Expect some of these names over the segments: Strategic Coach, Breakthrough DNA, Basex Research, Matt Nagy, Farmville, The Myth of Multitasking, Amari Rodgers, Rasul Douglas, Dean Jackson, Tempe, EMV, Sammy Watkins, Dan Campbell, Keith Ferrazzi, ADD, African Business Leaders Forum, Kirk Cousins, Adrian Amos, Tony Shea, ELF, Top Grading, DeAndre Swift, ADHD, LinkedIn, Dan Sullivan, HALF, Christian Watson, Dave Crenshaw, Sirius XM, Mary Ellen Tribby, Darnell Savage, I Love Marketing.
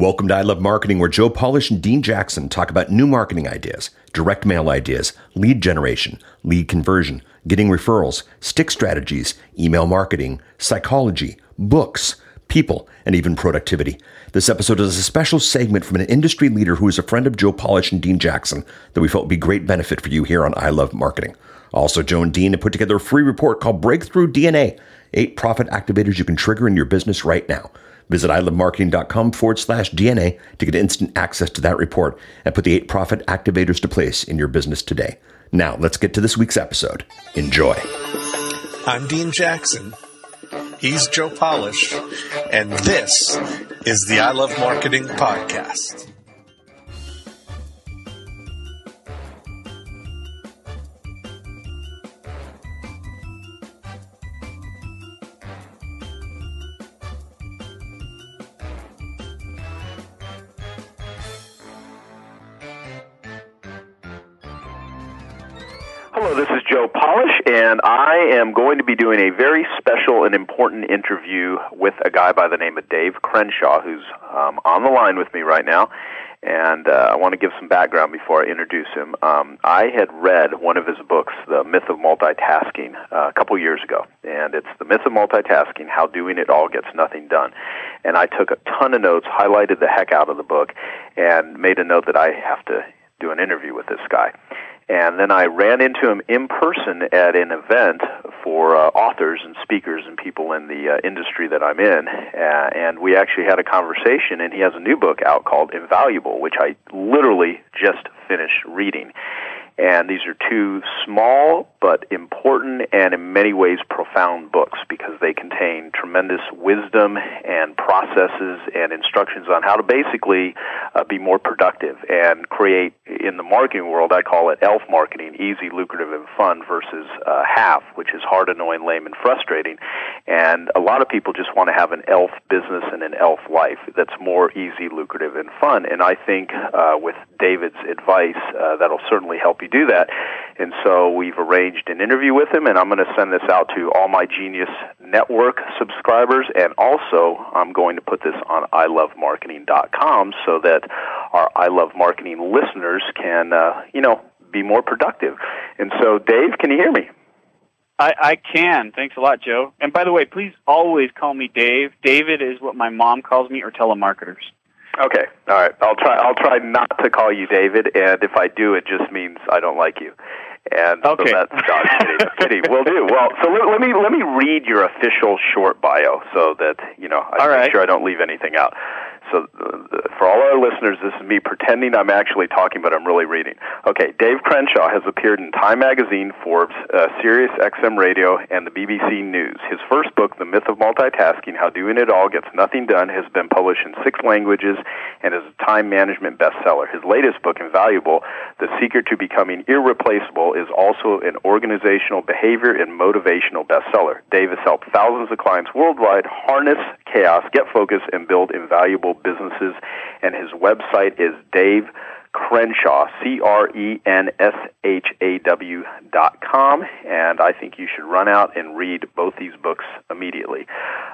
Welcome to I Love Marketing, where Joe Polish and Dean Jackson talk about new marketing ideas, direct mail ideas, lead generation, lead conversion, getting referrals, stick strategies, email marketing, psychology, books, people, and even productivity. This episode is a special segment from an industry leader who is a friend of Joe Polish and Dean Jackson that we felt would be great benefit for you here on I Love Marketing. Also, Joe and Dean have put together a free report called Breakthrough DNA, 8 profit activators you can trigger in your business right now. Visit ilovemarketing.com/DNA to get instant access to that report and put the 8 profit activators to place in your business today. Now, let's get to this week's episode. Enjoy. I'm Dean Jackson. He's Joe Polish. And this is the I Love Marketing Podcast. Hello, this is Joe Polish, and I am going to be doing a very special and important interview with a guy by the name of Dave Crenshaw, who's on the line with me right now, and I want to give some background before I introduce him. I had read one of his books, The Myth of Multitasking, a couple years ago, and it's The Myth of Multitasking, How Doing It All Gets Nothing Done, and I took a ton of notes, highlighted the heck out of the book, and made a note that I have to do an interview with this guy. And then I ran into him in person at an event for authors and speakers and people in the industry that I'm in. And we actually had a conversation, and he has a new book out called Invaluable, which I literally just finished reading. And these are two small but important and in many ways profound books because they contain tremendous wisdom and processes and instructions on how to basically be more productive and create, in the marketing world, I call it ELF marketing, easy, lucrative, and fun versus HALF, which is hard, annoying, lame, and frustrating. And a lot of people just want to have an ELF business and an ELF life that's more easy, lucrative, and fun. And I think with David's advice, that'll certainly help you do that. And so we've arranged an interview with him, and I'm going to send this out to all my Genius Network subscribers, and also I'm going to put this on ilovemarketing.com so that our I Love Marketing listeners can, be more productive. And so, Dave, can you hear me? I can. Thanks a lot, Joe. And by the way, please always call me Dave. David is what my mom calls me, or telemarketers. Okay. All right. I'll try not to call you David, and if I do, it just means I don't like you. And okay. So that's not kidding. Will do. Well, so let me read your official short bio so that, I make sure I don't leave anything out. So for all our listeners, this is me pretending I'm actually talking, but I'm really reading. Okay, Dave Crenshaw has appeared in Time Magazine, Forbes, Sirius XM Radio, and the BBC News. His first book, The Myth of Multitasking, How Doing It All Gets Nothing Done, has been published in 6 languages and is a Time Management bestseller. His latest book, Invaluable, The Secret to Becoming Irreplaceable, is also an organizational behavior and motivational bestseller. Dave has helped thousands of clients worldwide harness chaos, get focused, and build invaluable businesses, and his website is Dave Crenshaw, CRENSHAW.com, and I think you should run out and read both these books immediately.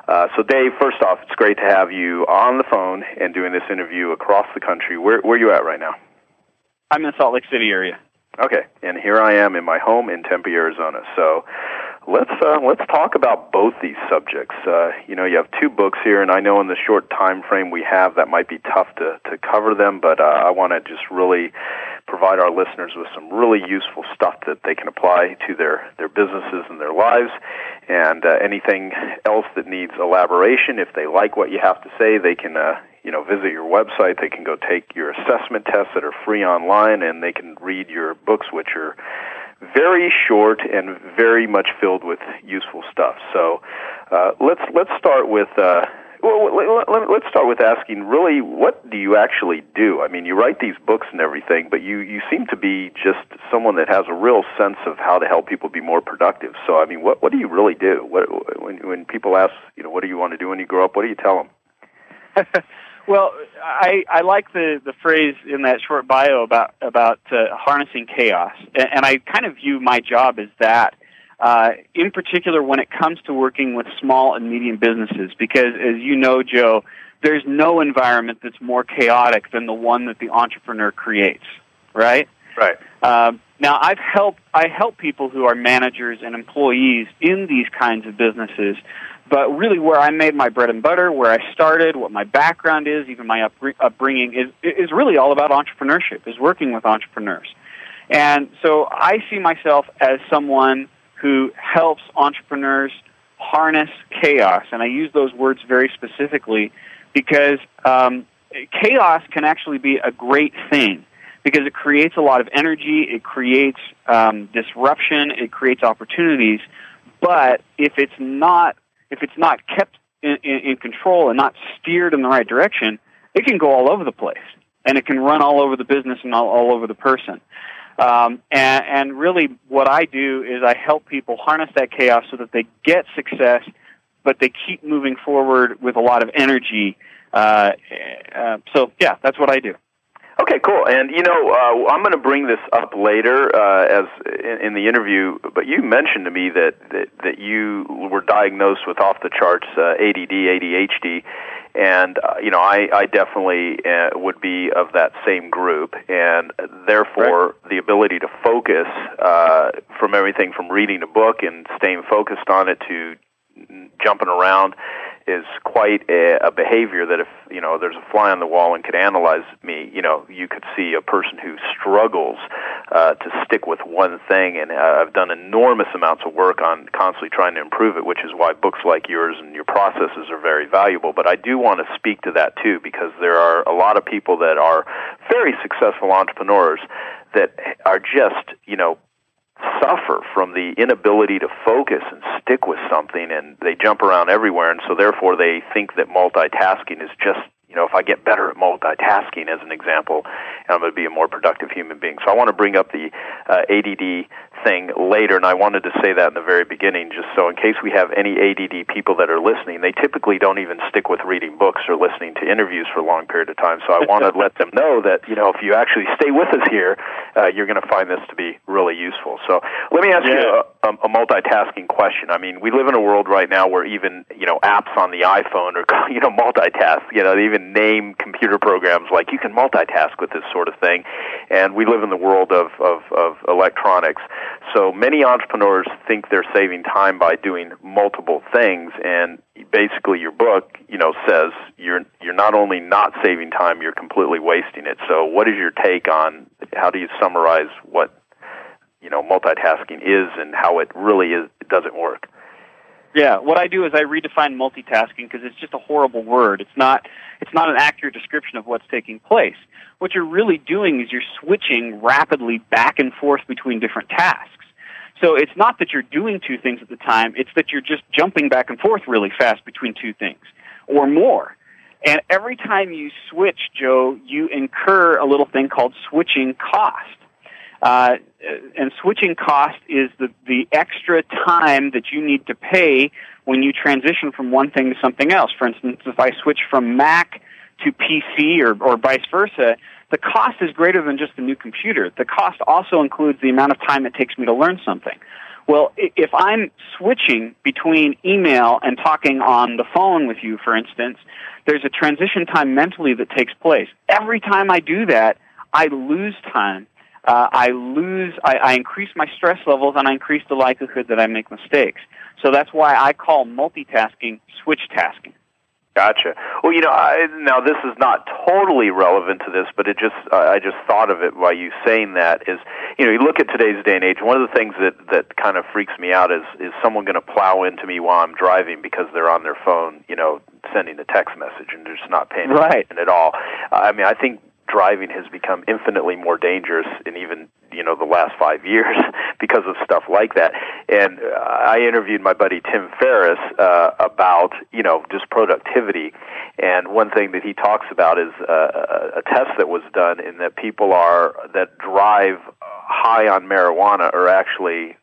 So Dave, first off, it's great to have you on the phone and doing this interview across the country. Where are you at right now? I'm in the Salt Lake City area. Okay, and here I am in my home in Tempe, Arizona. So let's talk about both these subjects. You have 2 books here, and I know in the short time frame we have that might be tough to cover them, but I want to just really provide our listeners with some really useful stuff that they can apply to their businesses and their lives, and anything else that needs elaboration. If they like what you have to say, they can visit your website. They can go take your assessment tests that are free online, and they can read your books, which are very short and very much filled with useful stuff. So let's start with asking really, what do you actually do? I mean, you write these books and everything, but you seem to be just someone that has a real sense of how to help people be more productive. So I mean, what do you really do? What, when people ask, what do you want to do when you grow up? What do you tell them? Well, I like the phrase in that short bio about harnessing chaos, and I kind of view my job as that, in particular when it comes to working with small and medium businesses, because as you know, Joe, There's no environment that's more chaotic than the one that the entrepreneur creates, right? Right. Now, I help people who are managers and employees in these kinds of businesses, but really where I made my bread and butter, where I started, what my background is, even my upbringing, is really all about entrepreneurship, is working with entrepreneurs. And so I see myself as someone who helps entrepreneurs harness chaos, and I use those words very specifically because chaos can actually be a great thing because it creates a lot of energy, it creates disruption, it creates opportunities. But if it's not kept in control and not steered in the right direction, it can go all over the place, and it can run all over the business and all over the person. And really what I do is I help people harness that chaos so that they get success, but they keep moving forward with a lot of energy. So, yeah, that's what I do. Okay, cool. And, you know, I'm going to bring this up later as in the interview, but you mentioned to me that you were diagnosed with off-the-charts ADD, ADHD, and, you know, I definitely would be of that same group, and therefore right. The ability to focus from everything from reading a book and staying focused on it to jumping around is quite a behavior that if, you know, there's a fly on the wall and could analyze me, you know, you could see a person who struggles to stick with one thing. And I've done enormous amounts of work on constantly trying to improve it, which is why books like yours and your processes are very valuable. But I do want to speak to that, too, because there are a lot of people that are very successful entrepreneurs that are just, you know, suffer from the inability to focus and stick with something, and they jump around everywhere, and so therefore they think that multitasking is just, you know, if I get better at multitasking, as an example, I'm going to be a more productive human being. So I want to bring up the ADD thing later, and I wanted to say that in the very beginning, just so in case we have any ADD people that are listening, they typically don't even stick with reading books or listening to interviews for a long period of time. So I want to let them know that, you know, if you actually stay with us here, you're going to find this to be really useful. So let me ask you a multitasking question. I mean, we live in a world right now where even, you know, apps on the iPhone are, you know, multitask, you know, even name computer programs like you can multitask with this sort of thing, and we live in the world of electronics. So many entrepreneurs think they're saving time by doing multiple things, and basically your book, you know, says you're not only not saving time, you're completely wasting it. So what is your take on how do you summarize what, you know, multitasking is and how it really is? It doesn't work. Yeah, what I do is I redefine multitasking because it's just a horrible word. It's not an accurate description of what's taking place. What you're really doing is you're switching rapidly back and forth between different tasks. So it's not that you're doing two things at the time, it's that you're just jumping back and forth really fast between two things or more. And every time you switch, Joe, you incur a little thing called switching cost. And switching cost is the extra time that you need to pay when you transition from one thing to something else. For instance, if I switch from Mac to PC or vice versa, the cost is greater than just the new computer. The cost also includes the amount of time it takes me to learn something. Well, if I'm switching between email and talking on the phone with you, for instance, there's a transition time mentally that takes place. Every time I do that, I lose time. I increase my stress levels, and I increase the likelihood that I make mistakes. So that's why I call multitasking switch tasking. Gotcha. Well, you know, now this is not totally relevant to this, but I just thought of it by you saying that is, you know, you look at today's day and age, one of the things that kind of freaks me out is someone going to plow into me while I'm driving because they're on their phone, you know, sending a text message and they're just not paying attention at all. I mean, I think driving has become infinitely more dangerous in even, you know, the last 5 years because of stuff like that. And I interviewed my buddy Tim Ferriss about, you know, just productivity. And one thing that he talks about is a test that was done in that people that drive high on marijuana are actually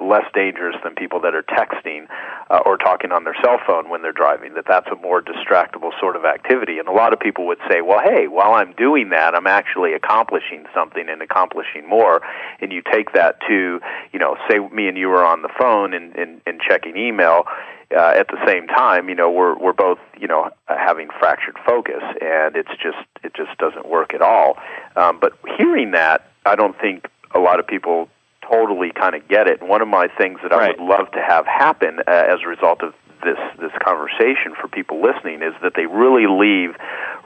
less dangerous than people that are texting or talking on their cell phone when they're driving, that's a more distractible sort of activity. And a lot of people would say, well, hey, while I'm doing that, I'm actually accomplishing something and accomplishing more. And you take that to, you know, say me and you are on the phone and checking email, at the same time, we're both, having fractured focus, and it just doesn't work at all. But hearing that, I don't think a lot of people totally kind of get it. One of my things that I would love to have happen as a result of this conversation for people listening is that they really leave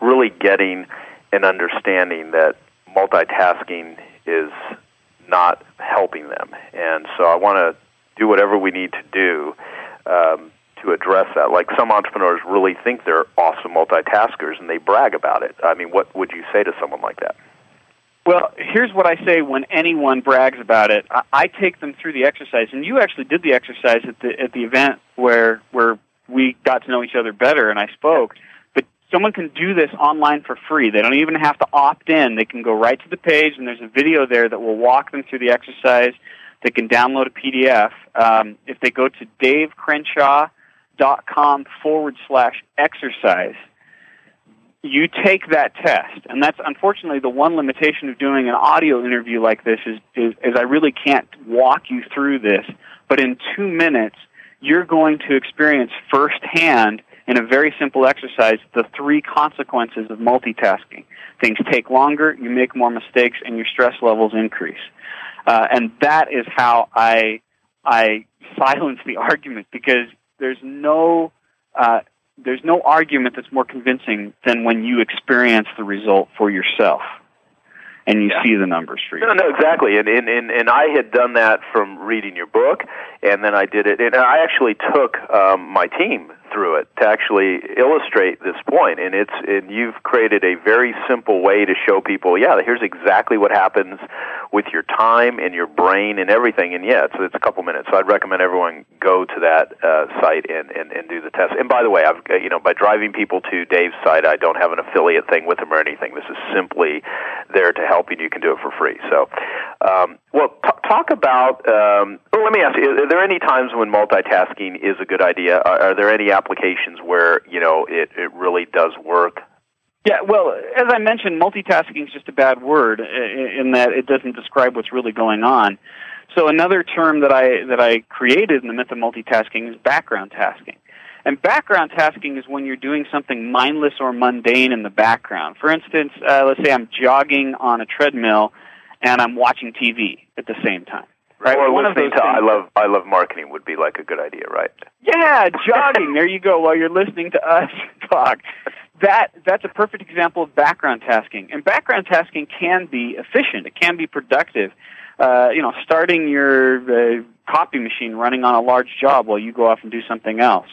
really getting an understanding that multitasking is not helping them. And so I want to do whatever we need to do to address that. Like, some entrepreneurs really think they're awesome multitaskers and they brag about it. I mean, what would you say to someone like that? Well, here's what I say when anyone brags about it. I take them through the exercise, and you actually did the exercise at the event where we got to know each other better and I spoke. But someone can do this online for free. They don't even have to opt in. They can go right to the page, and there's a video there that will walk them through the exercise. They can download a PDF. If they go to davecrenshaw.com/exercise, you take that test, and that's unfortunately the one limitation of doing an audio interview like this is I really can't walk you through this. But in 2 minutes, you're going to experience firsthand in a very simple exercise the three consequences of multitasking. Things take longer, you make more mistakes, and your stress levels increase. And that is how I silence the argument, because there's no argument that's more convincing than when you experience the result for yourself and you see the numbers for yourself. No, exactly. And I had done that from reading your book, and then I did it. And I actually took my team through it to actually illustrate this point. And you've created a very simple way to show people, here's exactly what happens with your time and your brain and everything. And so it's a couple minutes. So I'd recommend everyone go to that site and do the test. And by the way, I've by driving people to Dave's site, I don't have an affiliate thing with him or anything. This is simply there to help, and you can do it for free. So, talk about. Well, let me ask you: are there any times when multitasking is a good idea? Are there any applications where it really does work? Yeah, well, as I mentioned, multitasking is just a bad word in that it doesn't describe what's really going on. So another term that I created in the myth of multitasking is background tasking. And background tasking is when you're doing something mindless or mundane in the background. For instance, let's say I'm jogging on a treadmill and I'm watching TV at the same time. Right? Or one of those things, I love marketing would be like a good idea, right? Yeah, jogging. There you go. While you're listening to us talk, that's a perfect example of background tasking. And background tasking can be efficient. It can be productive. Starting your copy machine running on a large job while you go off and do something else.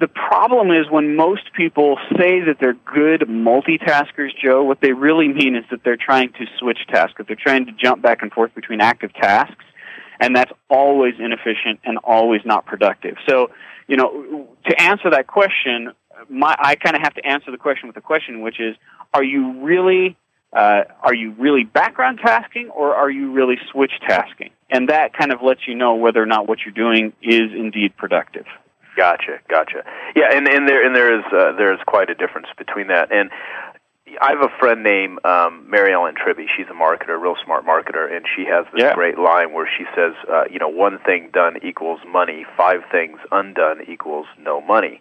The problem is when most people say that they're good multitaskers, Joe, what they really mean is that they're trying to switch tasks, that they're trying to jump back and forth between active tasks. And that's always inefficient and always not productive. So, to answer that question, I kind of have to answer the question with a question, which is, are you really background tasking, or are you really switch tasking? And that kind of lets you know whether or not what you're doing is indeed productive. Gotcha. Yeah, and there is quite a difference between that. And I have a friend named Mary Ellen Tribby. She's a marketer, real smart marketer, and she has this great line where she says, one thing done equals money, five things undone equals no money.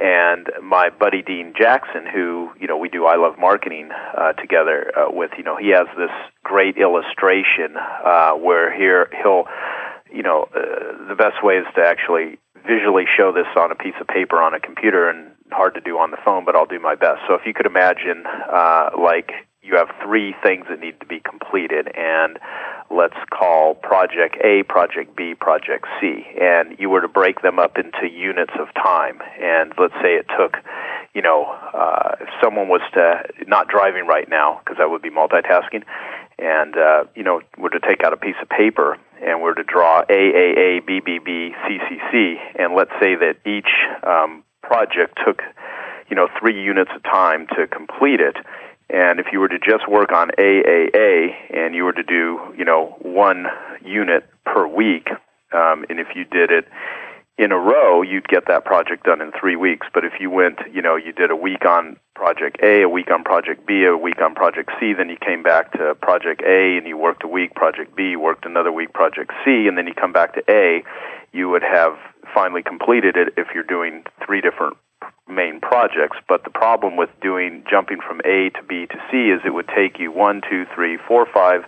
And my buddy Dean Jackson, who, we do I Love Marketing together with, he has this great illustration where he'll, the best way is to actually visually show this on a piece of paper on a computer, and hard to do on the phone, but I'll do my best. So if you could imagine, you have three things that need to be completed, and let's call Project A, Project B, Project C, and you were to break them up into units of time. And let's say it took, if someone was to not driving right now, because that would be multitasking, and were to take out a piece of paper and were to draw A, B, B, B, C, C, C, and let's say that each project took, 3 units of time to complete it. And if you were to just work on AAA and you were to do, 1 unit per week, and if you did it in a row, you'd get that project done in 3 weeks. But if you went, you did a week on project A, a week on project B, a week on project C, then you came back to project A and you worked a week, project B, worked another week, project C, and then you come back to A, you would have finally completed it if you're doing three different main projects. But the problem with jumping from A to B to C is it would take you 1, 2, 3, 4, 5,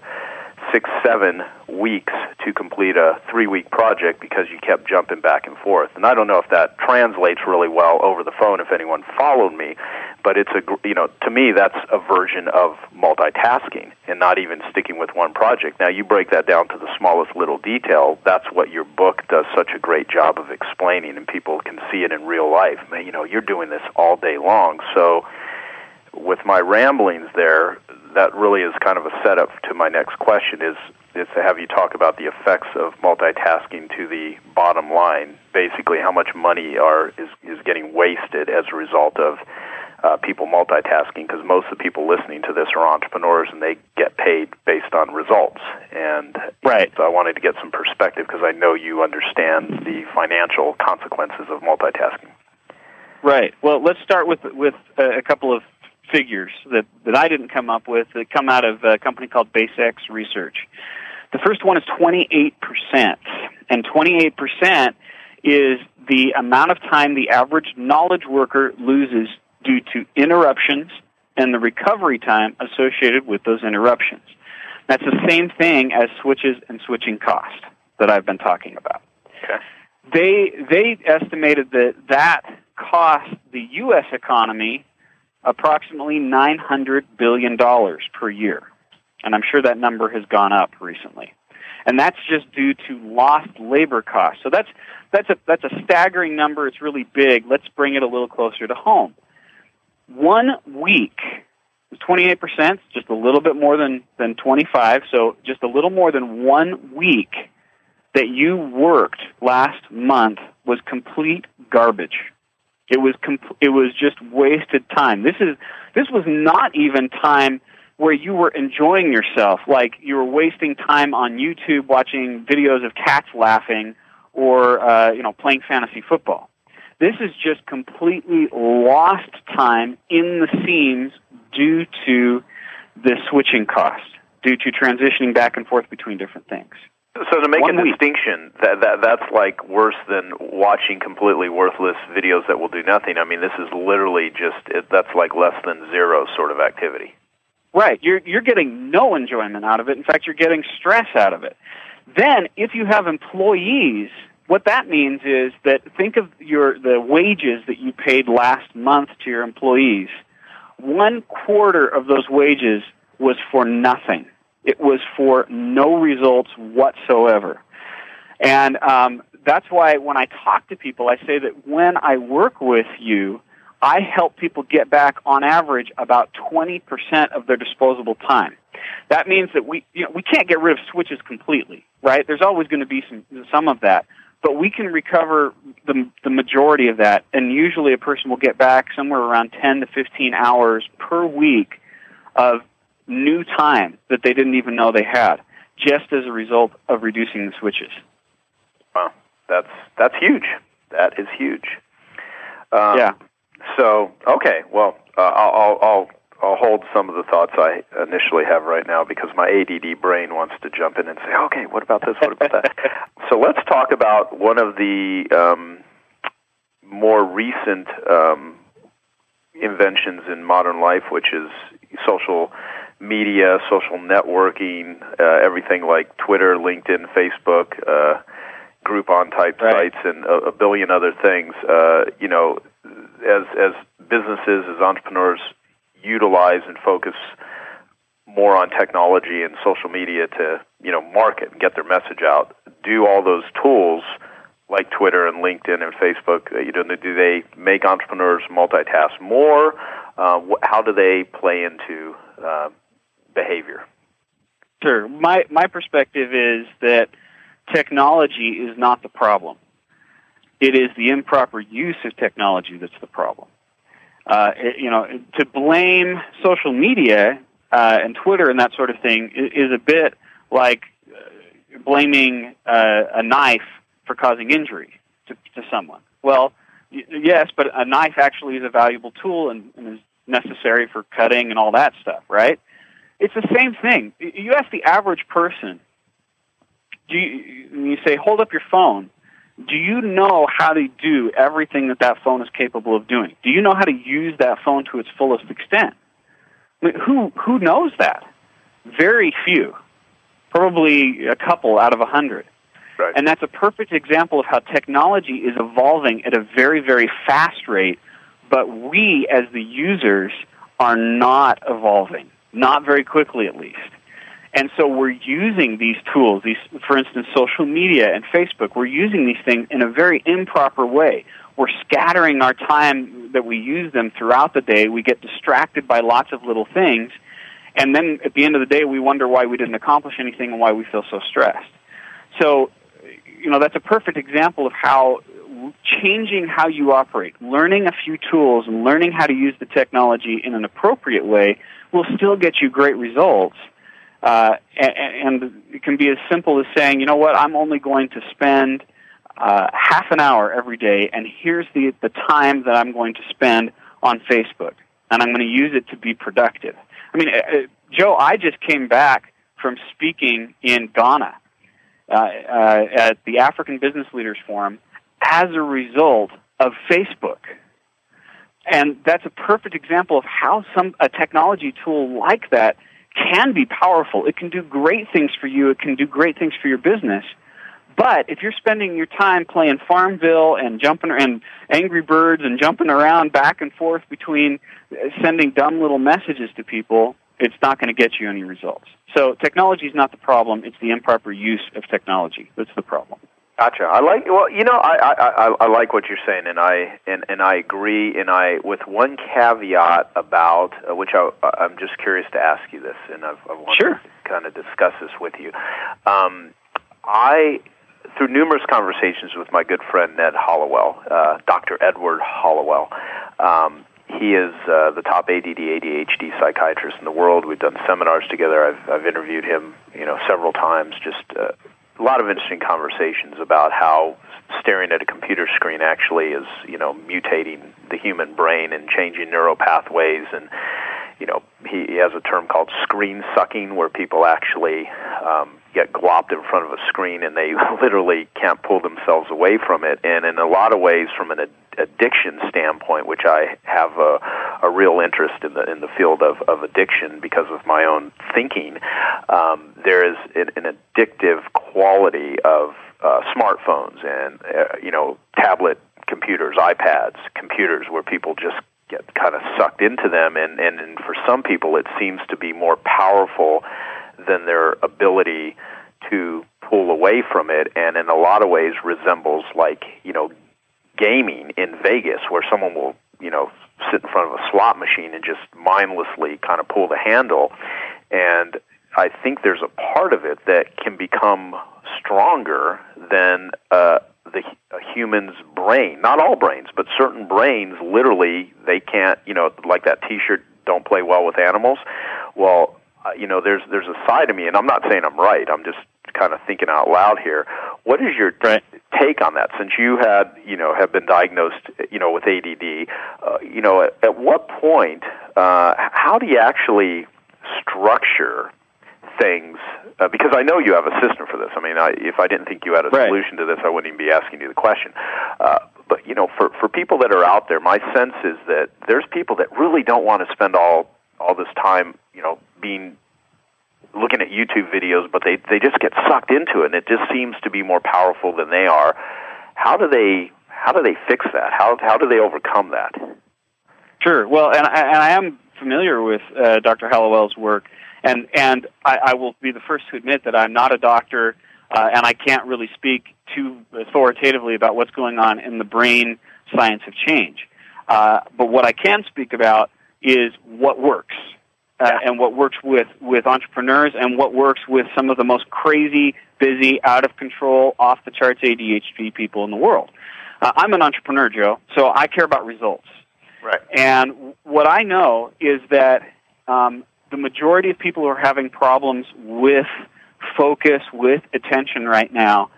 6, 7 weeks to complete a 3-week project because you kept jumping back and forth. And I don't know if that translates really well over the phone if anyone followed me, but it's to me, that's a version of multitasking and not even sticking with one project. Now, you break that down to the smallest little detail. That's what your book does such a great job of explaining, and people can see it in real life. Man, you're doing this all day long. So with my ramblings there, that really is kind of a setup to my next question is to have you talk about the effects of multitasking to the bottom line, basically how much money is getting wasted as a result of people multitasking, because most of the people listening to this are entrepreneurs and they get paid based on results. And right. So I wanted to get some perspective because I know you understand the financial consequences of multitasking. Right. Well, let's start with a couple of figures that I didn't come up with that come out of a company called Basex Research. The first one is 28%, and 28% is the amount of time the average knowledge worker loses due to interruptions and the recovery time associated with those interruptions. That's the same thing as switches and switching cost that I've been talking about. Okay. They estimated that cost the U.S. economy approximately $900 billion per year. And I'm sure that number has gone up recently. And that's just due to lost labor costs. So that's a staggering number. It's really big. Let's bring it a little closer to home. 1 week is 28%, just a little bit more than 25, so just a little more than 1 week that you worked last month was complete garbage. It was just wasted time. This was not even time where you were enjoying yourself, like you were wasting time on YouTube watching videos of cats laughing or playing fantasy football. This is just completely lost time in the seams due to the switching cost, due to transitioning back and forth between different things. So to make a distinction, that's like worse than watching completely worthless videos that will do nothing. I mean, this is literally that's like less than zero sort of activity. Right. You're getting no enjoyment out of it. In fact, you're getting stress out of it. Then, if you have employees, what that means is that think of the wages that you paid last month to your employees. 1/4 of those wages was for nothing. It was for no results whatsoever. And that's why when I talk to people, I say that when I work with you, I help people get back, on average, about 20% of their disposable time. That means that we can't get rid of switches completely, right? There's always going to be some of that. But we can recover the majority of that, and usually a person will get back somewhere around 10 to 15 hours per week of new time that they didn't even know they had, just as a result of reducing the switches. Wow, that's huge. That is huge. Yeah. So okay, well, I'll hold some of the thoughts I initially have right now because my ADD brain wants to jump in and say, okay, what about this? What about that? So let's talk about one of the more recent inventions in modern life, which is social media, social networking, everything like Twitter, LinkedIn, Facebook, Groupon-type right. sites, and a billion other things. As businesses, as entrepreneurs utilize and focus more on technology and social media to, market and get their message out, do all those tools like Twitter and LinkedIn and Facebook, do they make entrepreneurs multitask more? How do they play into behavior? Sure. My perspective is that technology is not the problem. It is the improper use of technology that's the problem. To blame social media and Twitter and that sort of thing is a bit like blaming a knife for causing injury. to someone. Well, yes, but a knife actually is a valuable tool and is necessary for cutting and all that stuff, right? It's the same thing. You ask the average person, you say, hold up your phone. Do you know how to do everything that phone is capable of doing? Do you know how to use that phone to its fullest extent? I mean, who knows that? Very few, probably a couple out of 100. Right. And that's a perfect example of how technology is evolving at a very, very fast rate, but we as the users are not evolving, not very quickly at least. And so we're using these tools, these, for instance, social media and Facebook, we're using these things in a very improper way. We're scattering our time that we use them throughout the day. We get distracted by lots of little things. And then at the end of the day, we wonder why we didn't accomplish anything and why we feel so stressed. So, you know, that's a perfect example of how changing how you operate, learning a few tools, and learning how to use the technology in an appropriate way will still get you great results. And it can be as simple as saying, you know what, I'm only going to spend half an hour every day, and here's the time that I'm going to spend on Facebook, and I'm going to use it to be productive. I mean, Joe, I just came back from speaking in Ghana at the African Business Leaders Forum as a result of Facebook. And that's a perfect example of how a technology tool like that can be powerful. It can do great things for you. It can do great things for your business. But if you're spending your time playing Farmville and jumping and Angry Birds and jumping around back and forth between sending dumb little messages to people, it's not going to get you any results. So technology is not the problem. It's the improper use of technology that's the problem. Gotcha. I like what you're saying, and I agree. And I, with one caveat about which I'm just curious to ask you this, and I've wanted to kind of discuss this with you. I, through numerous conversations with my good friend Ned Hallowell, Dr. Edward Hallowell. He is the top ADD, ADHD psychiatrist in the world. We've done seminars together. I've interviewed him, several times. Just a lot of interesting conversations about how staring at a computer screen actually is, mutating the human brain and changing neural pathways. And he has a term called screen sucking, where people actually get glopped in front of a screen and they literally can't pull themselves away from it. And in a lot of ways, from an addiction standpoint, which I have a real interest in the field of addiction because of my own thinking, there is an addictive quality of smartphones and tablet computers, iPads, computers, where people just get kind of sucked into them, and for some people it seems to be more powerful than their ability to pull away from it, and in a lot of ways resembles gaming in Vegas, where someone will, sit in front of a slot machine and just mindlessly kind of pull the handle. And I think there's a part of it that can become stronger than the human's brain. Not all brains, but certain brains, literally, they can't, like that T-shirt, don't play well with animals. Well, there's a side of me, and I'm not saying I'm right. I'm just kind of thinking out loud here. What is your take on that? Since you have been diagnosed, with ADD, at what point, how do you actually structure things, because I know you have a system for this. I mean, if I didn't think you had a solution to this, I wouldn't even be asking you the question. But, for people that are out there, my sense is that there's people that really don't want to spend all this time, looking at YouTube videos, but they just get sucked into it, and it just seems to be more powerful than they are. How do they fix that? How do they overcome that? Sure. Well, and I am familiar with Dr. Hallowell's work. And I will be the first to admit that I'm not a doctor, and I can't really speak too authoritatively about what's going on in the brain science of change. But what I can speak about is what works, and what works with entrepreneurs, and what works with some of the most crazy, busy, out of control, off the charts ADHD people in the world. I'm an entrepreneur, Joe, so I care about results. Right. And what I know is that the majority of people who are having problems with focus, with attention right now,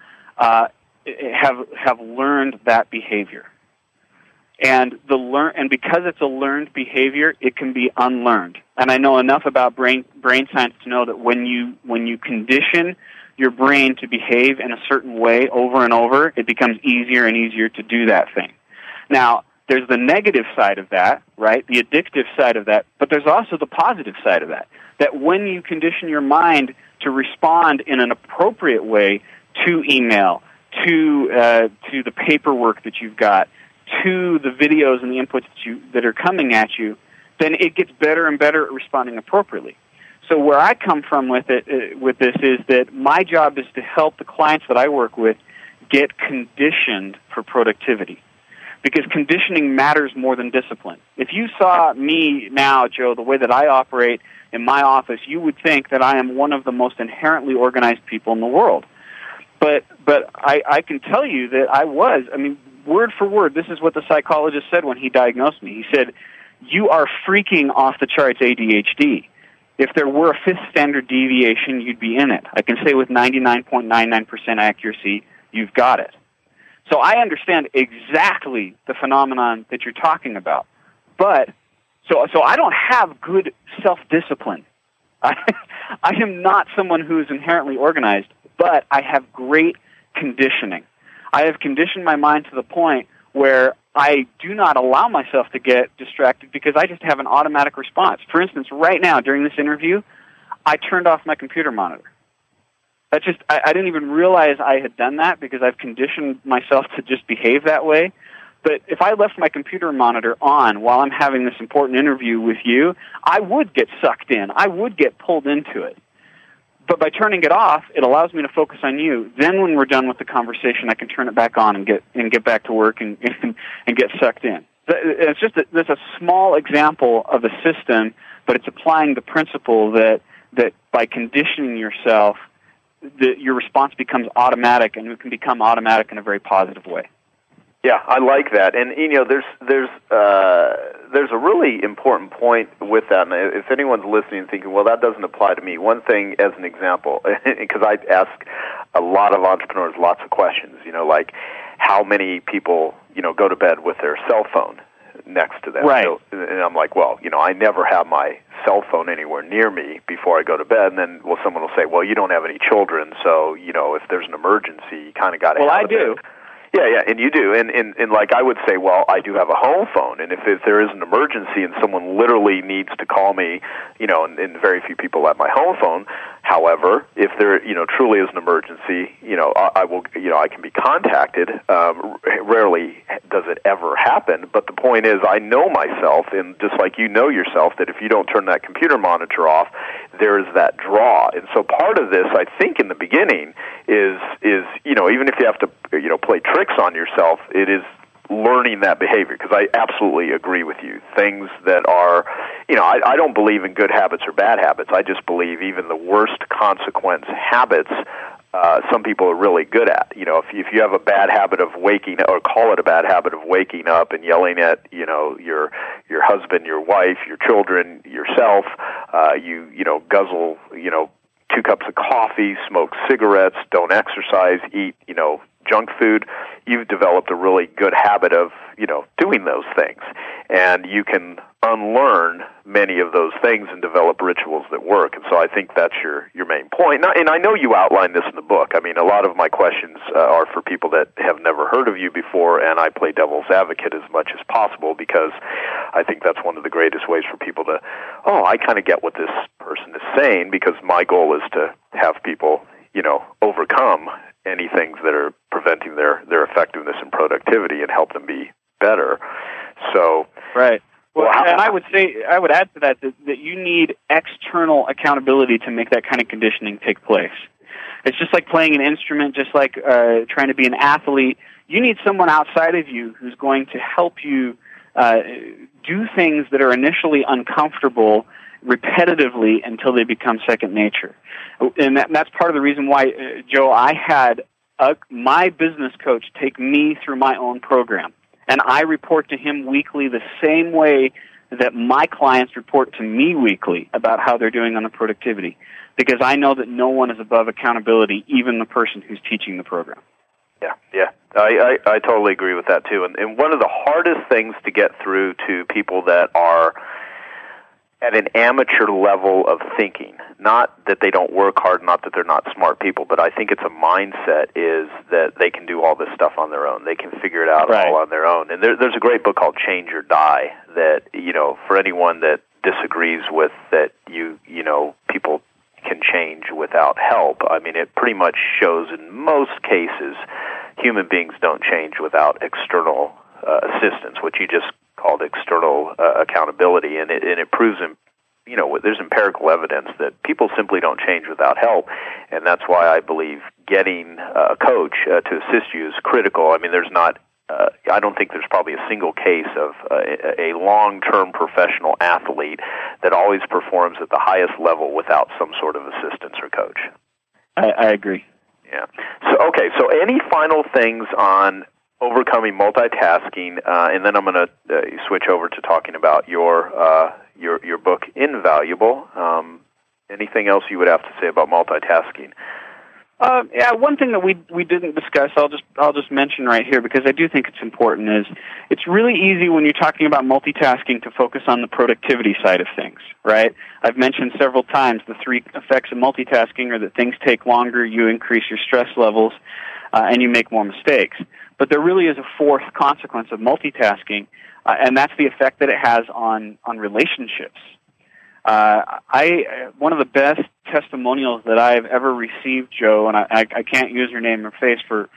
have learned that behavior. And because it's a learned behavior, it can be unlearned. And I know enough about brain science to know that when you condition your brain to behave in a certain way over and over, it becomes easier and easier to do that thing. Now, there's the negative side of that, right? The addictive side of that, but there's also the positive side of that. That when you condition your mind to respond in an appropriate way to email, to the paperwork that you've got, to the videos and the inputs that are coming at you, then it gets better and better at responding appropriately. So where I come from with this is that my job is to help the clients that I work with get conditioned for productivity, because conditioning matters more than discipline. If you saw me now, Joe, the way that I operate in my office, you would think that I am one of the most inherently organized people in the world. But I can tell you that I was. I mean, word for word, this is what the psychologist said when he diagnosed me. He said, "You are freaking off the charts ADHD. If there were a fifth standard deviation, you'd be in it. I can say with 99.99% accuracy, you've got it." So I understand exactly the phenomenon that you're talking about. But so I don't have good self-discipline. I am not someone who is inherently organized, but I have great conditioning. I have conditioned my mind to the point where I do not allow myself to get distracted because I just have an automatic response. For instance, right now during this interview, I turned off my computer monitor. That I didn't even realize I had done that because I've conditioned myself to just behave that way. But if I left my computer monitor on while I'm having this important interview with you, I would get sucked in. I would get pulled into it. But by turning it off, it allows me to focus on you. Then when we're done with the conversation, I can turn it back on and get back to work and get sucked in. It's just that's a small example of the system, but it's applying the principle that by conditioning yourself, your response becomes automatic, and it can become automatic in a very positive way. Yeah, I like that. And you know, there's a really important point with that. And if anyone's listening and thinking, well, that doesn't apply to me, one thing as an example, because I ask a lot of entrepreneurs lots of questions, you know, like how many people, you know, go to bed with their cell phone next to them. Right. So, and I'm like, well, you know, I never have my cell phone anywhere near me before I go to bed. And then, well, someone will say, well, you don't have any children, so, you know, if there's an emergency, you kind of got to have it. Well, I do. Yeah, and you do. And like I would say, well, I do have a home phone, and if there is an emergency and someone literally needs to call me, you know, and very few people have my home phone. However, if there, you know, truly is an emergency, you know, I will, you know, I can be contacted. Rarely does it ever happen, but the point is I know myself, and just like you know yourself, that if you don't turn that computer monitor off, there is that draw. And so part of this, I think, in the beginning is, you know, even if you have to, you know, play tricks on yourself, it is learning that behavior, because I absolutely agree with you. Things that are, you know, I don't believe in good habits or bad habits. I just believe even the worst consequence habits, some people are really good at. You know, if you have a bad habit of waking up, or call it a bad habit of waking up and yelling at, you know, your husband, your wife, your children, yourself, you know, guzzle, you know, 2 cups of coffee, smoke cigarettes, don't exercise, eat, you know, junk food, you've developed a really good habit of, you know, doing those things. And you can unlearn many of those things and develop rituals that work. And so I think that's your main point. And I know you outline this in the book. I mean, a lot of my questions are for people that have never heard of you before, and I play devil's advocate as much as possible, because I think that's one of the greatest ways for people to, oh, I kind of get what this person is saying, because my goal is to have people, you know, overcome any things that are preventing their effectiveness and productivity and help them be better. So, right. Well, and I would add to that you need external accountability to make that kind of conditioning take place. It's just like playing an instrument, just like trying to be an athlete. You need someone outside of you who's going to help you do things that are initially uncomfortable repetitively until they become second nature. And that's part of the reason why, Joe, I had my business coach take me through my own program. And I report to him weekly the same way that my clients report to me weekly about how they're doing on the productivity, because I know that no one is above accountability, even the person who's teaching the program. Yeah. I totally agree with that, too. And one of the hardest things to get through to people that are at an amateur level of thinking, not that they don't work hard, not that they're not smart people, but I think it's a mindset, is that they can do all this stuff on their own. They can figure it out all on their own. And there's a great book called Change or Die that, you know, for anyone that disagrees with that, you know, people can change without help. I mean, it pretty much shows in most cases human beings don't change without external assistance, which you just called external accountability, and it proves, you know, there's empirical evidence that people simply don't change without help, and that's why I believe getting a coach to assist you is critical. I mean, there's not, I don't think there's probably a single case of a long-term professional athlete that always performs at the highest level without some sort of assistance or coach. I agree. Yeah. So any final things on overcoming multitasking, and then I'm going to switch over to talking about your book, Invaluable. Anything else you would have to say about multitasking? One thing that we didn't discuss, I'll just mention right here because I do think it's important, is it's really easy when you're talking about multitasking to focus on the productivity side of things, right? I've mentioned several times the three effects of multitasking are that things take longer, you increase your stress levels, and you make more mistakes. But there really is a fourth consequence of multitasking, and that's the effect that it has on relationships. One of the best testimonials that I've ever received, Joe, and I can't use her name or face for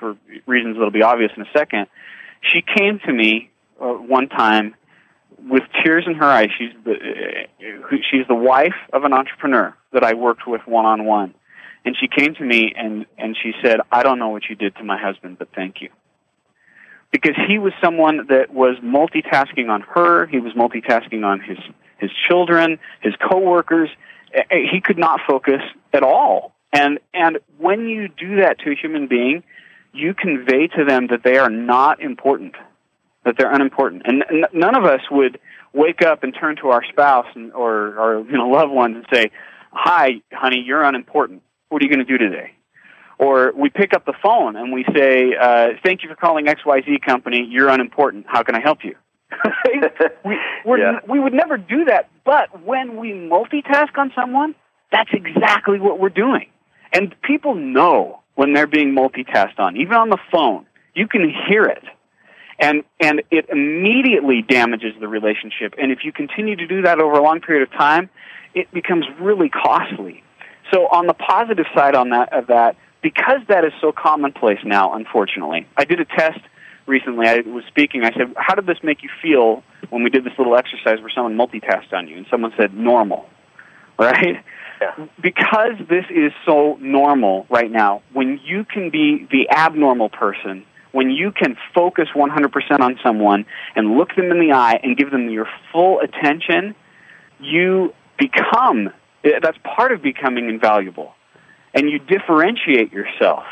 reasons that'll be obvious in a second. She came to me one time with tears in her eyes. She's the wife of an entrepreneur that I worked with one-on-one. And she came to me and she said, "I don't know what you did to my husband, but thank you." Because he was someone that was multitasking on her, he was multitasking on his children, his coworkers. He could not focus at all. And when you do that to a human being, you convey to them that they are not important, that they're unimportant. And none of us would wake up and turn to our spouse or our loved ones and say, "Hi, honey, you're unimportant. What are you going to do today?" Or we pick up the phone and we say, "Thank you for calling XYZ Company. You're unimportant. How can I help you?" We would never do that, but when we multitask on someone, that's exactly what we're doing. And people know when they're being multitasked on, even on the phone. You can hear it. And it immediately damages the relationship. And if you continue to do that over a long period of time, it becomes really costly. So on the positive side of that, because that is so commonplace now, unfortunately, I did a test recently. I was speaking. I said, "How did this make you feel when we did this little exercise where someone multitasked on you?" And someone said, "Normal," right? Yeah. Because this is so normal right now, when you can be the abnormal person, when you can focus 100% on someone and look them in the eye and give them your full attention, you become, that's part of becoming invaluable. And you differentiate yourself.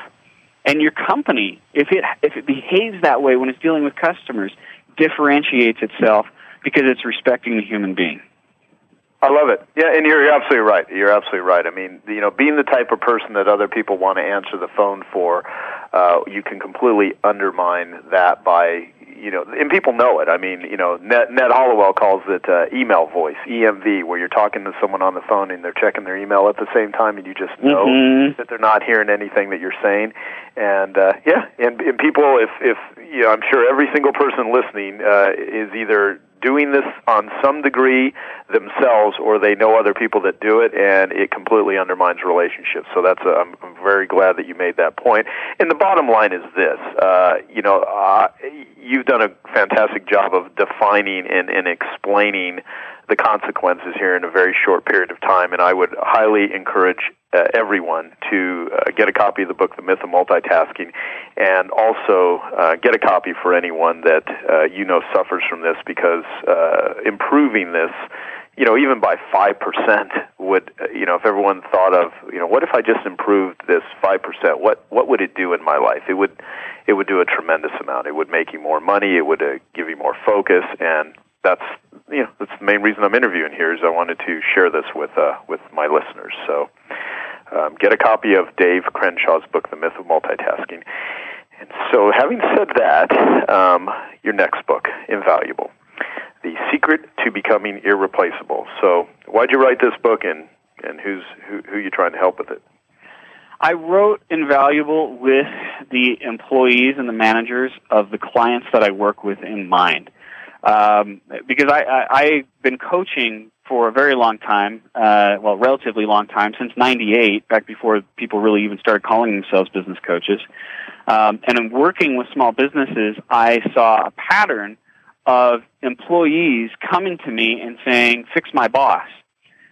And your company, if it behaves that way when it's dealing with customers, differentiates itself because it's respecting the human being. I love it. Yeah, and you're absolutely right. You're absolutely right. I mean, you know, being the type of person that other people want to answer the phone for, you can completely undermine that by, you know, and people know it. I mean, you know, Ned Hallowell calls it email voice, EMV, where you're talking to someone on the phone and they're checking their email at the same time, and you just know that they're not hearing anything that you're saying. And and people, if you know, I'm sure every single person listening is either doing this on some degree themselves, or they know other people that do it, and it completely undermines relationships. So that's I'm very glad that you made that point. And the bottom line is this: you've done a fantastic job of defining and explaining the consequences here in a very short period of time. And I would highly encourage everyone to get a copy of the book, The Myth of Multitasking, and also get a copy for anyone that you know suffers from this, because improving this, you know, even by 5% would, you know, if everyone thought of, you know, what if I just improved this 5%? What would it do in my life? It would do a tremendous amount. It would make you more money. It would give you more focus, and that's the main reason I'm interviewing here, is I wanted to share this with my listeners. So. Get a copy of Dave Crenshaw's book, The Myth of Multitasking. And so having said that, your next book, Invaluable, The Secret to Becoming Irreplaceable. So why'd you write this book, and who are you trying to help with it? I wrote Invaluable with the employees and the managers of the clients that I work with in mind. Because I've been coaching for a very long time, relatively long time, since 98, back before people really even started calling themselves business coaches. And in working with small businesses, I saw a pattern of employees coming to me and saying, fix my boss.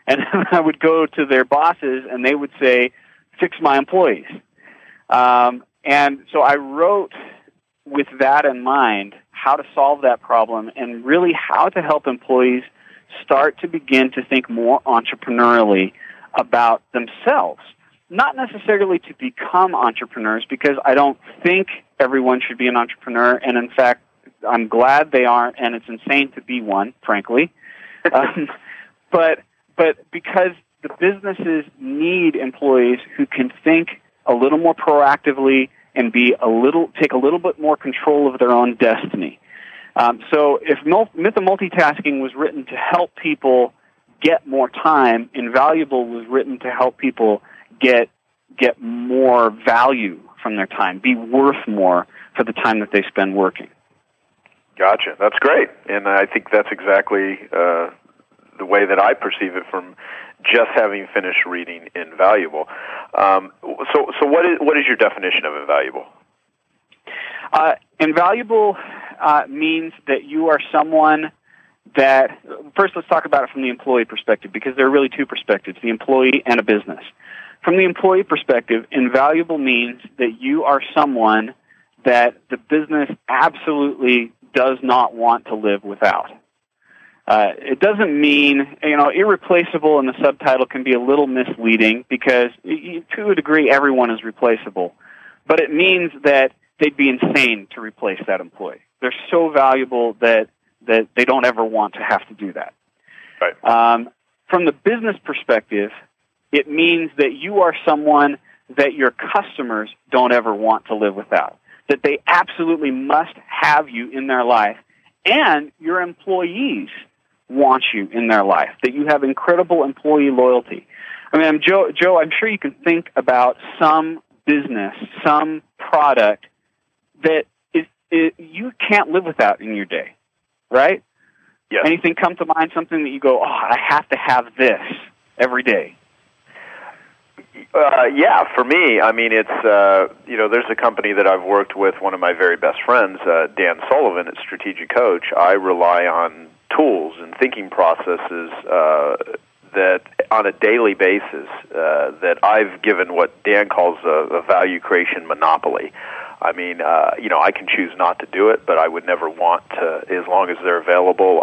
And I would go to their bosses and they would say, fix my employees. And so I wrote with that in mind how to solve that problem and really how to help employees start to begin to think more entrepreneurially about themselves. Not necessarily to become entrepreneurs, because I don't think everyone should be an entrepreneur, and in fact, I'm glad they aren't, and it's insane to be one, frankly. But because the businesses need employees who can think a little more proactively and take a little bit more control of their own destiny. So if Myth of Multitasking was written to help people get more time, Invaluable was written to help people get more value from their time, be worth more for the time that they spend working. Gotcha. That's great. And I think that's exactly the way that I perceive it from just having finished reading Invaluable. So what is your definition of invaluable? Invaluable means that you are someone that, first let's talk about it from the employee perspective, because there are really two perspectives, the employee and a business. From the employee perspective, invaluable means that you are someone that the business absolutely does not want to live without. It doesn't mean, irreplaceable in the subtitle can be a little misleading because to a degree everyone is replaceable. But it means that they'd be insane to replace that employee. They're so valuable that they don't ever want to have to do that. Right. From the business perspective, it means that you are someone that your customers don't ever want to live without, that they absolutely must have you in their life, and your employees want you in their life, that you have incredible employee loyalty. I mean, Joe, I'm sure you can think about some business, some product that is you can't live without in your day, right? Yes. Anything come to mind, something that you go, oh, I have to have this every day? Yeah, for me, I mean, it's, there's a company that I've worked with, one of my very best friends, Dan Sullivan at Strategic Coach. I rely on tools and thinking processes that on a daily basis that I've given what Dan calls a value creation monopoly. I mean, I can choose not to do it, but I would never want to, as long as they're available,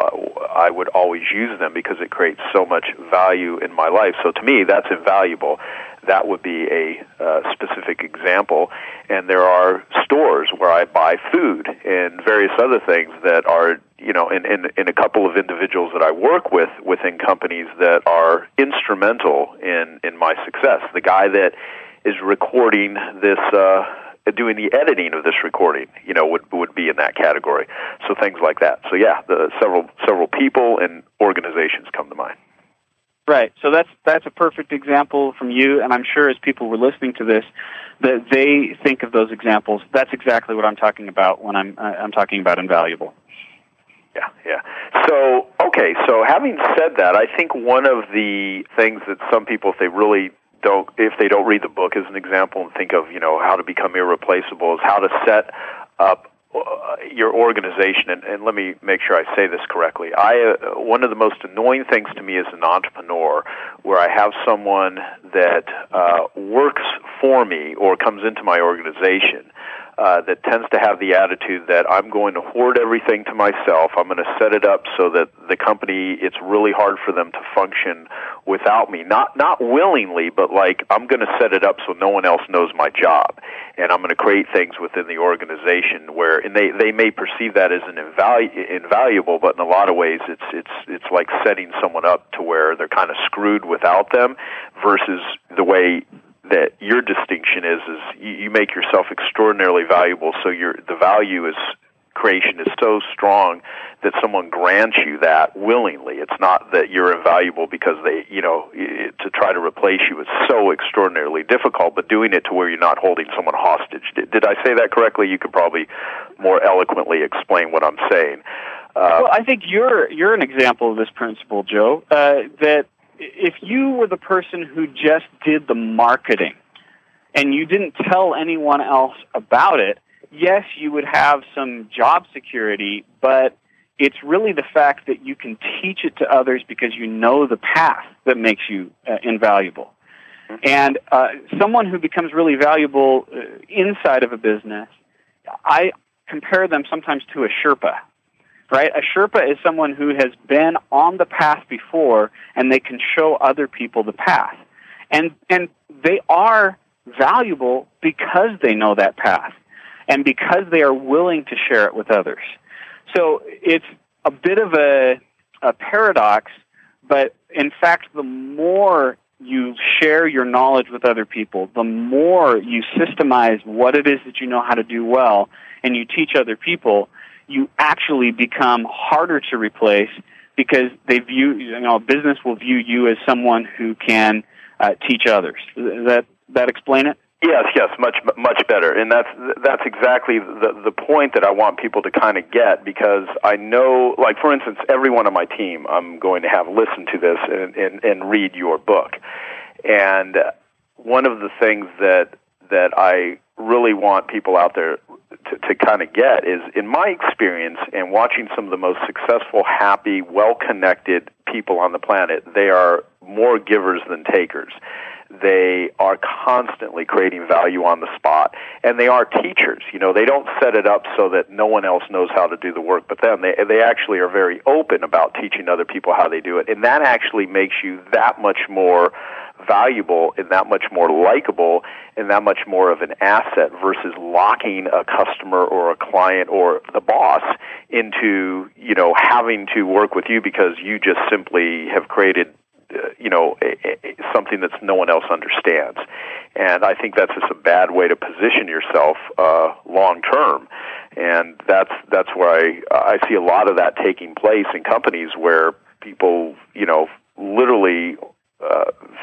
I would always use them because it creates so much value in my life. So to me, that's invaluable. That would be a specific example. And there are stores where I buy food and various other things that are, in a couple of individuals that I work with within companies that are instrumental in my success. The guy that is recording this, doing the editing of this recording, would be in that category. So things like that. So yeah, the several people and organizations come to mind. Right. So that's a perfect example from you, and I'm sure as people were listening to this, that they think of those examples. That's exactly what I'm talking about when I'm talking about invaluable. Yeah. So okay. So having said that, I think one of the things that some people, if they don't read the book as an example and think of, how to become irreplaceable is how to set up your organization. And let me make sure I say this correctly. One of the most annoying things to me as an entrepreneur where I have someone that works for me or comes into my organization that tends to have the attitude that I'm going to hoard everything to myself. I'm going to set it up so that the company, it's really hard for them to function without me. Not willingly, but like I'm going to set it up so no one else knows my job. And I'm going to create things within the organization where, and they may perceive that as an invaluable, but in a lot of ways it's like setting someone up to where they're kind of screwed without them versus the way that your distinction is you make yourself extraordinarily valuable, so the value is creation is so strong that someone grants you that willingly. It's not that you're invaluable because to try to replace you is so extraordinarily difficult, but doing it to where you're not holding someone hostage. Did I say that correctly? You could probably more eloquently explain what I'm saying. Well, I think you're an example of this principle, Joe, that if you were the person who just did the marketing and you didn't tell anyone else about it, yes, you would have some job security, but it's really the fact that you can teach it to others because you know the path that makes you invaluable. And someone who becomes really valuable inside of a business, I compare them sometimes to a Sherpa, right? A Sherpa is someone who has been on the path before, and they can show other people the path. And they are valuable because they know that path, and because they are willing to share it with others. So it's a bit of a paradox, but in fact, the more you share your knowledge with other people, the more you systemize what it is that you know how to do well, and you teach other people, you actually become harder to replace because they view, a business will view you as someone who can teach others. Does that explain it? Yes, much better. And that's exactly the point that I want people to kind of get, because I know, like, for instance, everyone on my team, I'm going to have listen to this and read your book. And one of the things that I really want people out there to kind of get is, in my experience and watching some of the most successful, happy, well-connected people on the planet, they are more givers than takers. They are constantly creating value on the spot, and they are teachers. They don't set it up so that no one else knows how to do the work but them. They actually are very open about teaching other people how they do it, and that actually makes you that much more valuable and that much more likable and that much more of an asset versus locking a customer or a client or the boss into, having to work with you because you just simply have created something that no one else understands. And I think that's just a bad way to position yourself long term. And that's where I see a lot of that taking place in companies where people, literally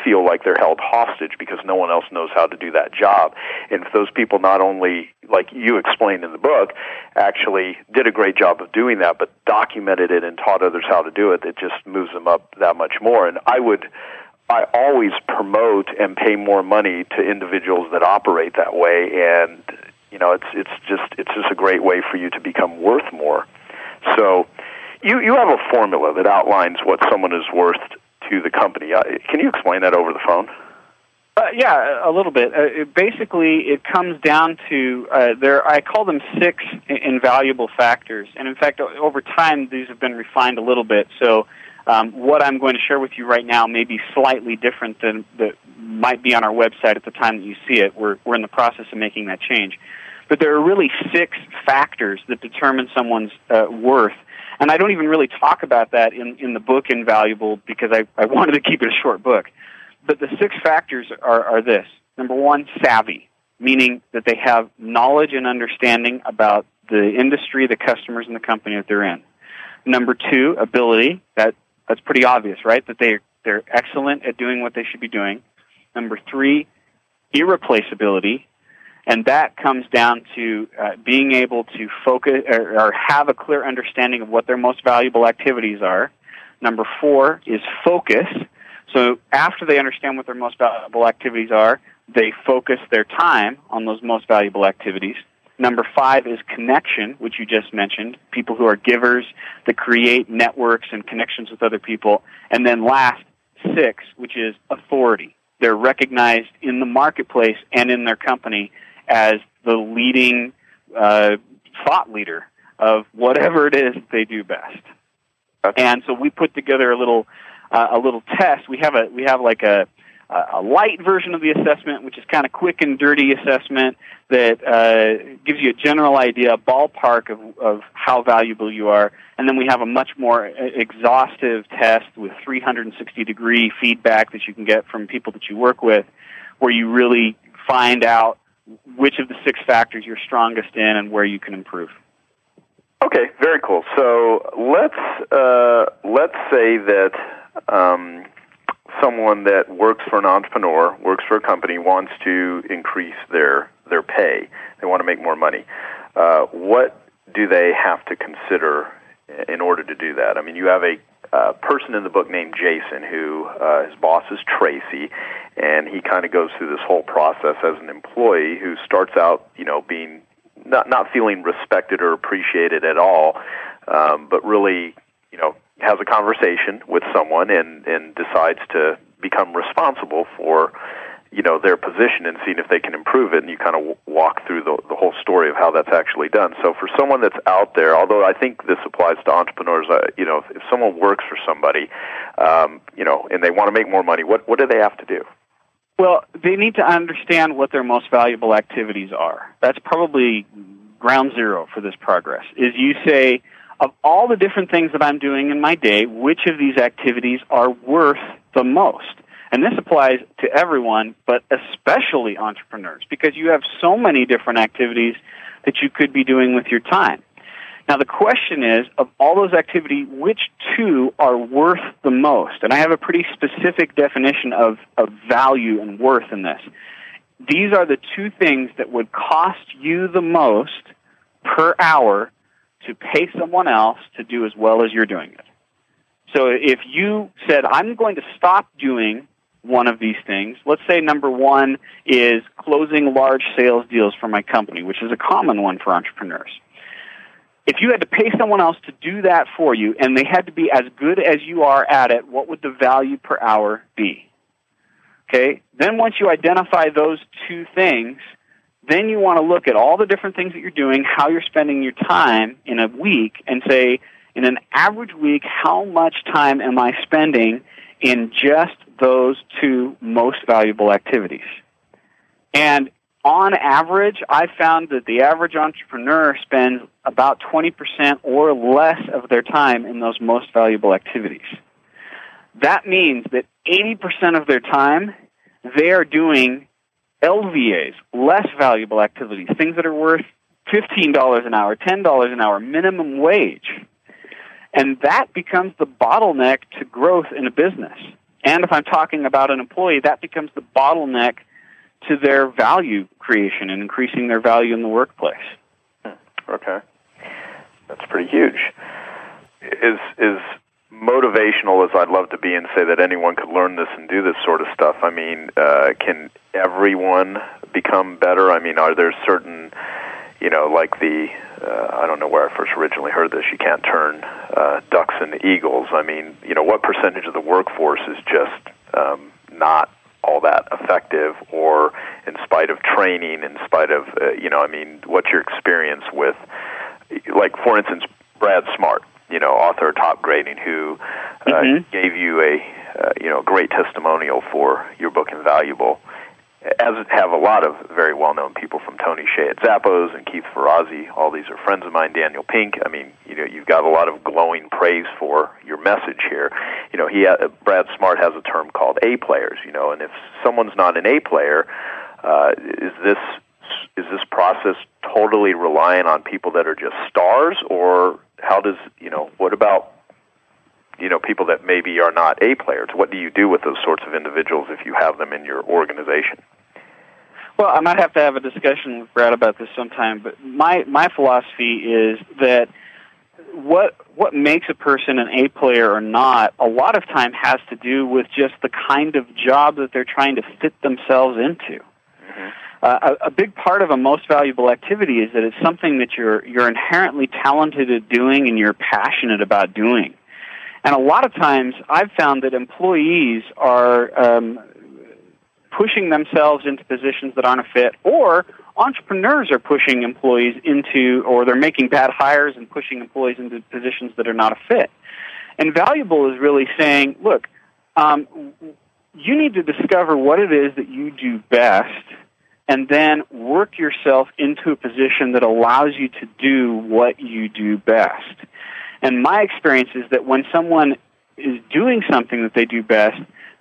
feel like they're held hostage because no one else knows how to do that job. And if those people not only, like you explained in the book, actually did a great job of doing that, but documented it and taught others how to do it, it just moves them up that much more. And I always promote and pay more money to individuals that operate that way. And, it's just a great way for you to become worth more. So you have a formula that outlines what someone is worth to the company. Can you explain that over the phone? Yeah, a little bit. Basically, it comes down to I call them six invaluable factors. And in fact, over time, these have been refined a little bit. So what I'm going to share with you right now may be slightly different than that might be on our website at the time that you see it. We're in the process of making that change. But there are really six factors that determine someone's worth. And I don't even really talk about that in the book Invaluable because I wanted to keep it a short book. But the six factors are this. Number one, savvy, meaning that they have knowledge and understanding about the industry, the customers, and the company that they're in. Number two, ability. That's pretty obvious, right? That they're excellent at doing what they should be doing. Number three, irreplaceability. And that comes down to being able to focus or have a clear understanding of what their most valuable activities are. Number four is focus. So after they understand what their most valuable activities are, they focus their time on those most valuable activities. Number five is connection, which you just mentioned, people who are givers, that create networks and connections with other people. And then last, six, which is authority. They're recognized in the marketplace and in their company as the leading thought leader of whatever it is they do best. Okay. And so we put together a little test. We have like a a light version of the assessment, which is kind of quick and dirty assessment that gives you a general idea, a ballpark of how valuable you are. And then we have a much more exhaustive test with 360-degree feedback that you can get from people that you work with, where you really find out which of the six factors you're strongest in and where you can improve. Okay, very cool. So let's say that someone that works for an entrepreneur, works for a company, wants to increase their pay. They want to make more money. What do they have to consider in order to do that? I mean, you have a person in the book named Jason who his boss is Tracy, and he kind of goes through this whole process as an employee who starts out, you know, being not feeling respected or appreciated at all, but really, you know, has a conversation with someone and decides to become responsible for, you know, their position and seeing if they can improve it. And you kind of walk through the whole story of how that's actually done. So for someone that's out there, although I think this applies to entrepreneurs, you know, if someone works for somebody, you know, and they want to make more money, what do they have to do? Well, they need to understand what their most valuable activities are. That's probably ground zero for this progress, is you say, of all the different things that I'm doing in my day, which of these activities are worth the most? And this applies to everyone, but especially entrepreneurs, because you have so many different activities that you could be doing with your time. Now, the question is, of all those activities, which two are worth the most? And I have a pretty specific definition of value and worth in this. These are the two things that would cost you the most per hour to pay someone else to do as well as you're doing it. So if you said, I'm going to stop doing one of these things, let's say number one is closing large sales deals for my company, which is a common one for entrepreneurs. If you had to pay someone else to do that for you, and they had to be as good as you are at it, what would the value per hour be? Okay? Then once you identify those two things, then you want to look at all the different things that you're doing, how you're spending your time in a week, and say, in an average week, how much time am I spending in just those two most valuable activities? And on average, I found that the average entrepreneur spends about 20% or less of their time in those most valuable activities. That means that 80% of their time, they are doing LVAs, less valuable activities, things that are worth $15 an hour, $10 an hour, minimum wage. And that becomes the bottleneck to growth in a business. And if I'm talking about an employee, that becomes the bottleneck to their value creation and increasing their value in the workplace. Okay. That's pretty huge. Is motivational as I'd love to be and say that anyone could learn this and do this sort of stuff, I mean, can everyone become better? I mean, are there certain, you know, like the, I don't know where I first originally heard this, you can't turn ducks into eagles. I mean, you know, what percentage of the workforce is just not all that effective, or in spite of training, in spite of, you know, I mean, what's your experience with, like, for instance, Brad Smart, you know, author of Top Grading, who gave you a, you know, great testimonial for your book Invaluable, as have a lot of very well-known people from Tony Shea at Zappos and Keith Ferrazzi. All these are friends of mine, Daniel Pink. I mean, you know, you've got a lot of glowing praise for your message here. You know, Brad Smart has a term called A players, you know, and if someone's not an A player, is this process totally reliant on people that are just stars, or how does, you know, what about, you know, people that maybe are not A players? What do you do with those sorts of individuals if you have them in your organization? Well, I might have to have a discussion with Brad about this sometime, but my philosophy is that what makes a person an A player or not, a lot of time has to do with just the kind of job that they're trying to fit themselves into. Mm-hmm. A big part of a most valuable activity is that it's something that you're inherently talented at doing and you're passionate about doing. And a lot of times I've found that employees are pushing themselves into positions that aren't a fit, or entrepreneurs are pushing employees into, or they're making bad hires and pushing employees into positions that are not a fit. And valuable is really saying, look, you need to discover what it is that you do best and then work yourself into a position that allows you to do what you do best. And my experience is that when someone is doing something that they do best,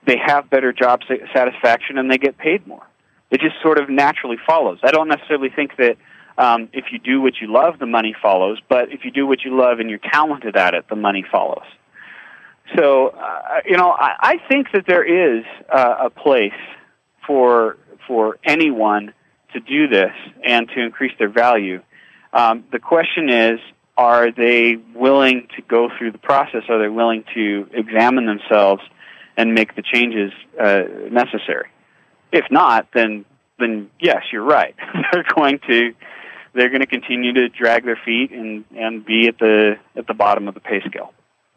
they have better job satisfaction and they get paid more. It just sort of naturally follows. I don't necessarily think that if you do what you love, the money follows, but if you do what you love and you're talented at it, the money follows. So, I think that there is a place for anyone to do this and to increase their value. The question is, are they willing to go through the process? Are they willing to examine themselves and make the changes necessary? If not, then yes, you're right. They're going to continue to drag their feet and be at the bottom of the pay scale.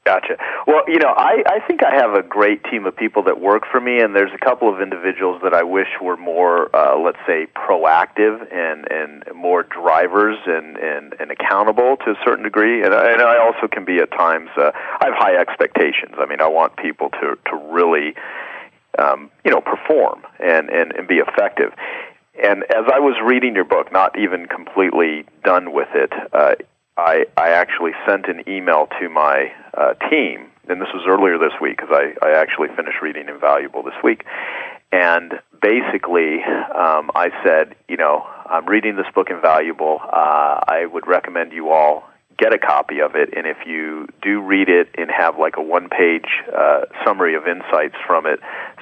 Gotcha. Well, I think I have a great team of people that work for me, and there's a couple of individuals that I wish were more, let's say, proactive and more drivers and accountable to a certain degree. And I also can be at times, I have high expectations. I mean, I want people to really, perform and be effective. And as I was reading your book, not even completely done with it, I actually sent an email to my team, and this was earlier this week because I actually finished reading Invaluable this week, and basically I said, I'm reading this book Invaluable. I would recommend you all get a copy of it, and if you do read it and have like a one-page summary of insights from it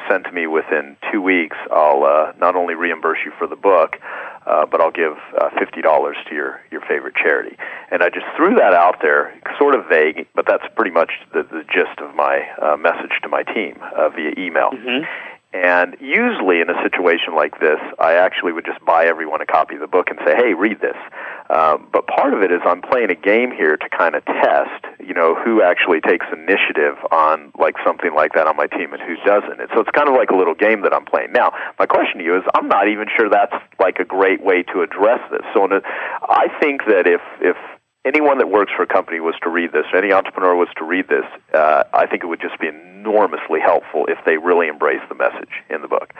sent to me within 2 weeks, I'll not only reimburse you for the book, but I'll give $50 to your favorite charity. And I just threw that out there, sort of vague, but that's pretty much the gist of my message to my team via email. Mm-hmm. And usually in a situation like this, I actually would just buy everyone a copy of the book and say, hey, read this. But part of it is I'm playing a game here to kind of test, who actually takes initiative on like something like that on my team and who doesn't. And so it's kind of like a little game that I'm playing. Now, my question to you is I'm not even sure that's like a great way to address this. So I think that if anyone that works for a company was to read this, any entrepreneur was to read this, I think it would just be enormously helpful if they really embraced the message in the book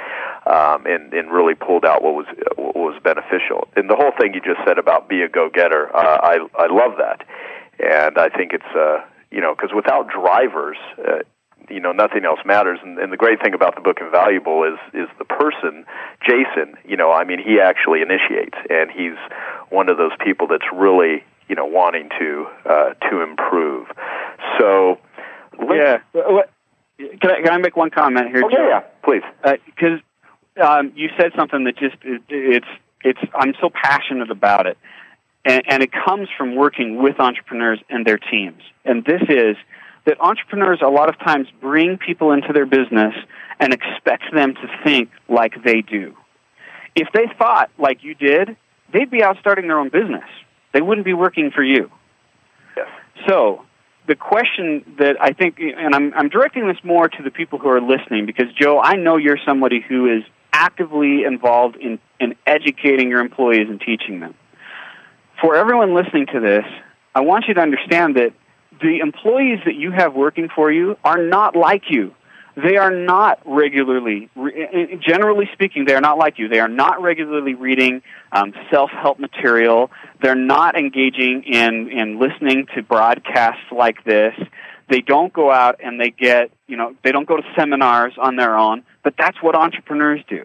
and really pulled out what was beneficial. And the whole thing you just said about be a go-getter, I love that. And I think it's, because without drivers, nothing else matters. And the great thing about the book Invaluable is the person, Jason, he actually initiates. And he's one of those people that's really wanting to improve. So, yeah. Can I make one comment here, Joe? Yeah, please. Because you said something that just it's I'm so passionate about it, and it comes from working with entrepreneurs and their teams. And this is that entrepreneurs a lot of times bring people into their business and expect them to think like they do. If they thought like you did, they'd be out starting their own business. They wouldn't be working for you. Yes. So the question that I think, and I'm directing this more to the people who are listening, because, Joe, I know you're somebody who is actively involved in educating your employees and teaching them. For everyone listening to this, I want you to understand that the employees that you have working for you are not like you. They are not regularly, generally speaking, they are not like you. They are not regularly reading self-help material. They're not engaging in listening to broadcasts like this. They don't go out and they get, they don't go to seminars on their own, but that's what entrepreneurs do.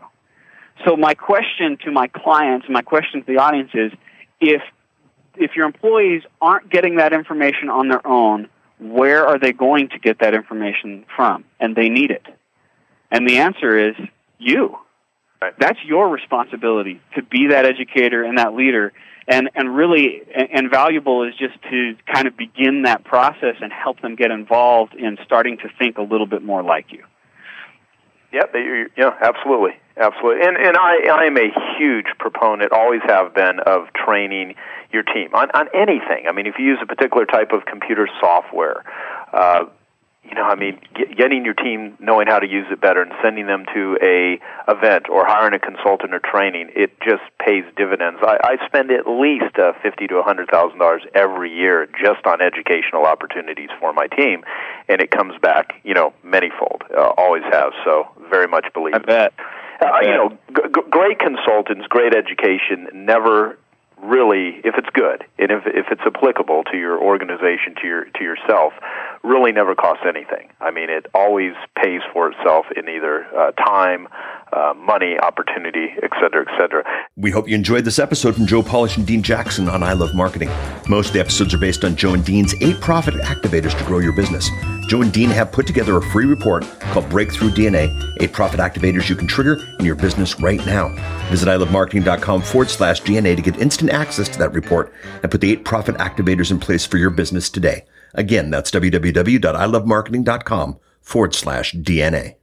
So my question to my clients, my question to the audience is, if your employees aren't getting that information on their own, where are they going to get that information from? And they need it. And the answer is you. Right. That's your responsibility to be that educator and that leader. And really, Invaluable is just to kind of begin that process and help them get involved in starting to think a little bit more like you. Yeah, absolutely. Absolutely. And I am a huge proponent, always have been, of training your team on anything. I mean, if you use a particular type of computer software, you know, I mean, getting your team knowing how to use it better and sending them to an event or hiring a consultant or training, it just pays dividends. I spend at least $50,000 to $100,000 every year just on educational opportunities for my team, and it comes back, you know, manyfold. Always have, so very much believe it. I bet. You know, great consultants, great education, never really, if it's good and if it's applicable to your organization, to yourself, really never costs anything. I mean, it always pays for itself in either time, money, opportunity, et cetera, et cetera. We hope you enjoyed this episode from Joe Polish and Dean Jackson on I Love Marketing. Most of the episodes are based on Joe and Dean's 8 profit activators to grow your business. Joe and Dean have put together a free report called Breakthrough DNA, 8 profit activators you can trigger in your business right now. Visit ilovemarketing.com/DNA to get instant access to that report and put the 8 profit activators in place for your business today. Again, that's www.ilovemarketing.com/DNA.